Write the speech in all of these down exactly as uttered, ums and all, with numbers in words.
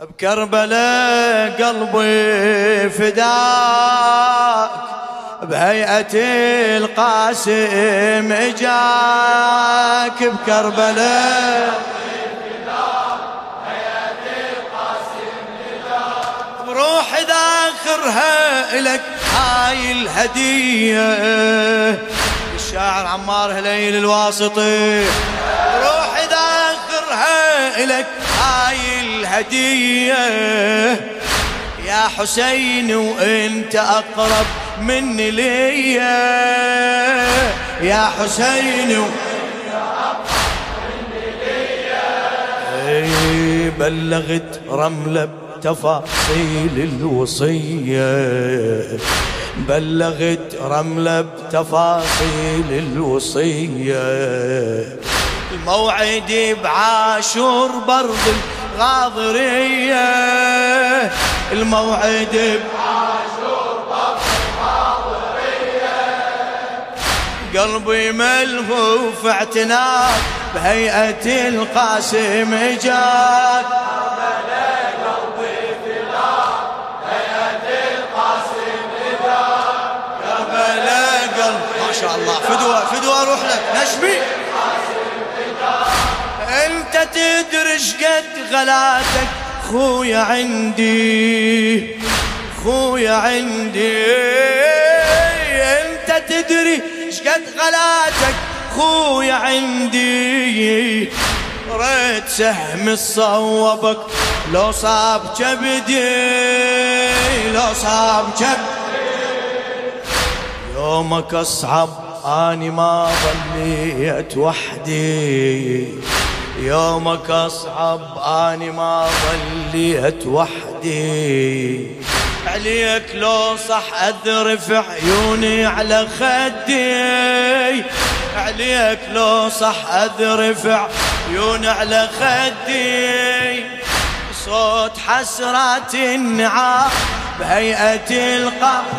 بكربله قلبي فداك بهيئة القاسم اجاك بكربله قلبي فداك بهيئة القاسم اجاك بروحي داخرها لك هاي الهدية الشاعر عمار هليل الواسطي بروحي داخرها لك هاي الهدية يا حسين وانت اقرب مني ليا يا حسين وانت اقرب مني ليا بلغت رملة بتفاصيل الوصية بلغت رملة بتفاصيل الوصية الموعد بعاشور برض الغاضرية الموعد بعاشور برض الغاضرية قلبي ملهوف اعتناق بهيئة القاسم اجاك فدوى فدوى روح لك نشبي انت تدري شقد غلاتك خويا عندي خويا عندي انت تدري شقد غلاتك خويا عندي ريت سهم صوبك لو صاب كبدي لو صاب كبدي يومك اصعب أني ما ظليت وحدي يومك أصعب أني ما ظليت وحدي عليك لو صح أذرف عيوني على خدي عليك لو صح أذرف عيوني على خدي صوت حسرات النعاق بهيئة القبر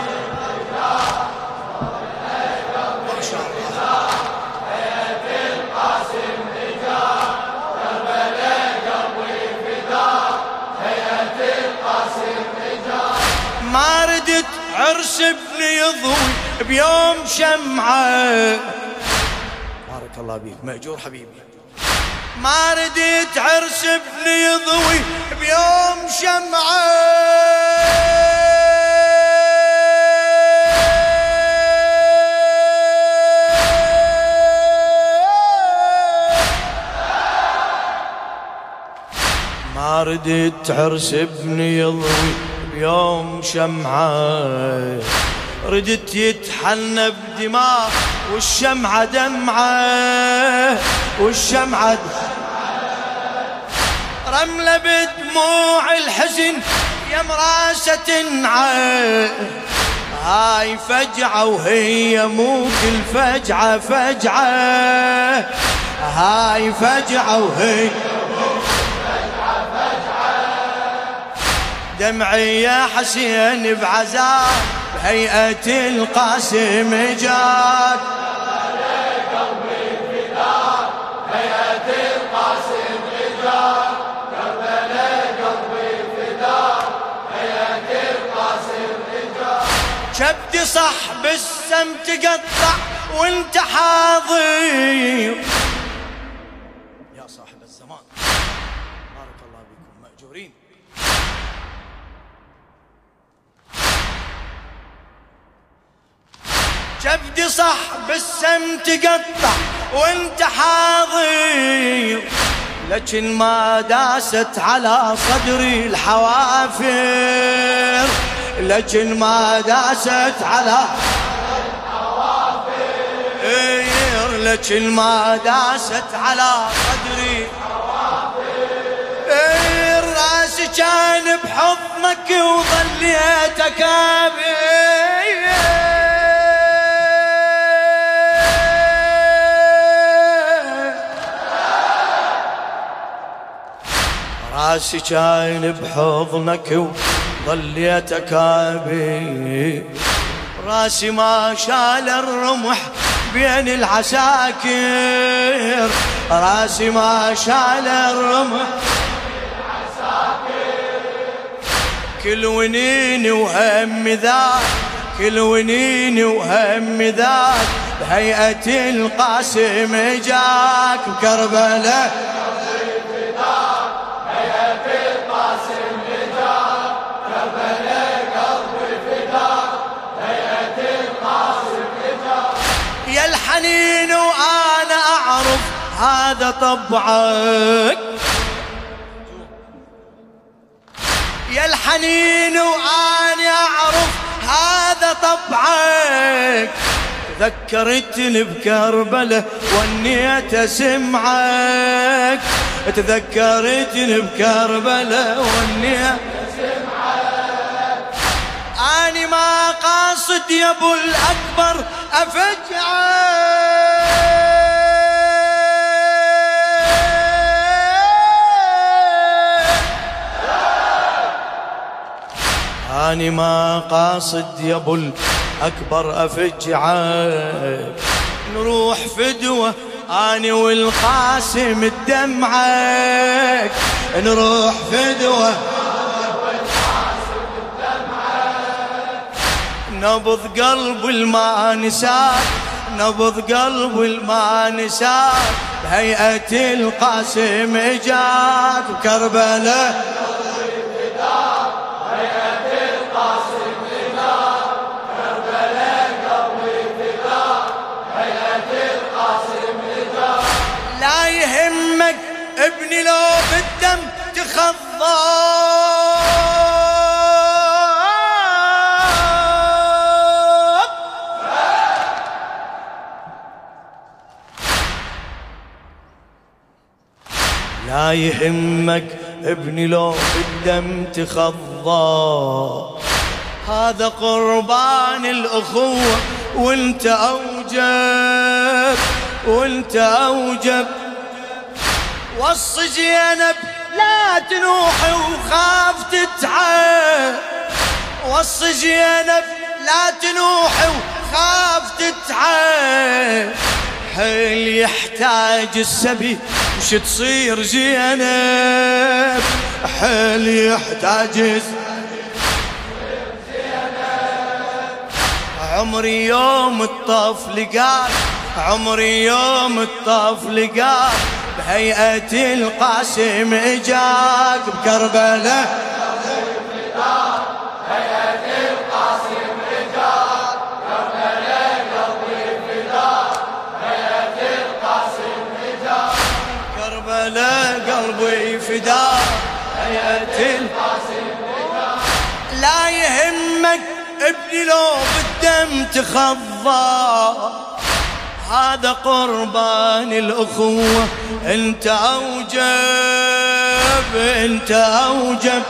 ما ردت عرس ابني يضوي بيوم شمعة بارك الله بيك مأجور حبيبي ما ردت عرس ابني يضوي بيوم شمعة ما ردت عرس ابني يضوي يوم شمعة ردت يتحنى بدماء والشمعة دمعة والشمعة دمعة رملة بدموع الحزن يا مراسة تنعى هاي فجعة وهي مو كل فجعة فجعة هاي فجعة وهي دمعي يا حسين بعزاء بهيئة القاسم اجاك بكربله قلبي فداك بهيئة القاسم اجاك بكربله قلبي فداك بهيئة القاسم اجاك كبدي صح بالسم تقطع وانت حاضر يا صاحب الزمان بارك الله بكم مأجورين كبدي صح بالسم تقطع وانت حاضر لكن ما داست على صدري الحوافر لكن ما داست على صدري الحوافر لكن ما داست على صدري الحوافر راسي كان بحضنك وظليت اكابر راسي كان بحضنك وظليت اكابي راسي ما شال الرمح بين العساكر راسي ما شال الرمح بين العساكر كل ونيني وهم ذاك كل ونيني وهم ذاك بهيئة القاسم جاك بكربله حنين وانا اعرف هذا طبعك يا الحنين وانا اعرف هذا طبعك تذكرتني بكربله ونيت اسمعك تذكرتني بكربله ونيت اسمعك اني ما قاصد يا ابو الاكبر أفجعك أنا ما قاصد يا ابو الأكبر أفجعك نروح فدوة أنا والقاسم الدمعك نروح فدوة نبض قلب المانسات نبض قلب المانسات بهيئة القاسم جاك بكربله قلبي فداك بهيئة القاسم جاك بكربله قلبي فداك بهيئة القاسم جاك لا يهمك ابني لو بالدم تخضى لا يهمك ابني لو بالدم تخضى هذا قربان الأخوة وانت أوجب وانت أوجب وصي زينب لا تنوحي وخاف تتعب وصي زينب لا تنوحي وخاف تتعب حيل يحتاج السبي وش تصير زينب حيل يحتاج عمري يوم الطفل قال عمري يوم الطفل قال بهيئة القاسم اجاك بكربله قلبي فداك هيئة القاسم لا يهمك ابني لو بالدم تخضى هذا قربان الأخوة انت أوجب انت أوجب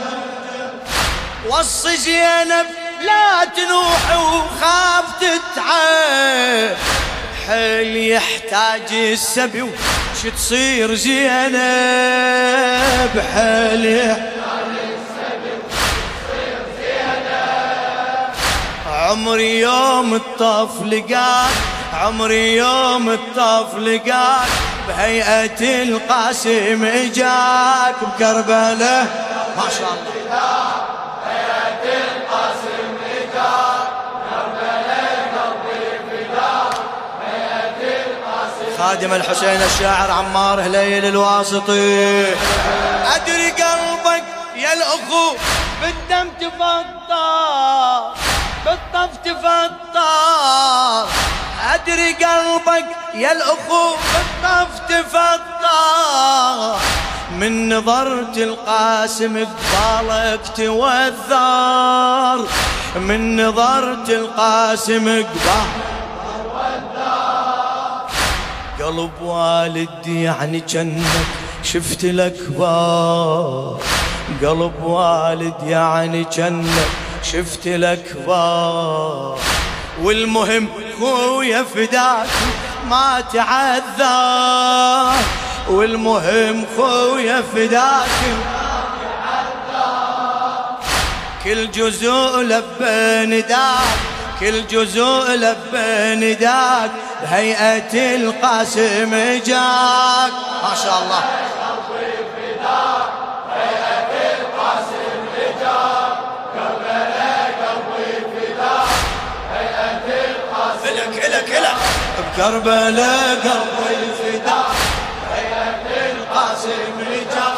وصي زينب لا تنوح وخاف تتعب حيل يحتاج السبي وش تصير زينب حالي عمري يوم الطفل قال عمري يوم الطفل قال بهيئة القاسم اجاك بكربله ما شاء الله خادم الحسين الشاعر عمار هليل الواسطي أدري قلبك يا الأخو بالدم تفطر بالطف تفطر أدري قلبك يا الأخو بالطف تفطر من نظرة القاسم قبالك توذر من نظرة القاسم قبالك قلب والدي يعني جنك شفت الأكبار قلب والد يعني جنك شفت الأكبار والمهم خويا فداك ما تعذر والمهم خويا فداك ما تعذر كل جزء لبين داك كل جزء لبين داك بهيئة القاسم جاك ما شاء الله قلبي فداك بهيئة القاسم جاك إلك إلك إلك بكربله قلبي فداك غير القاسم رجال.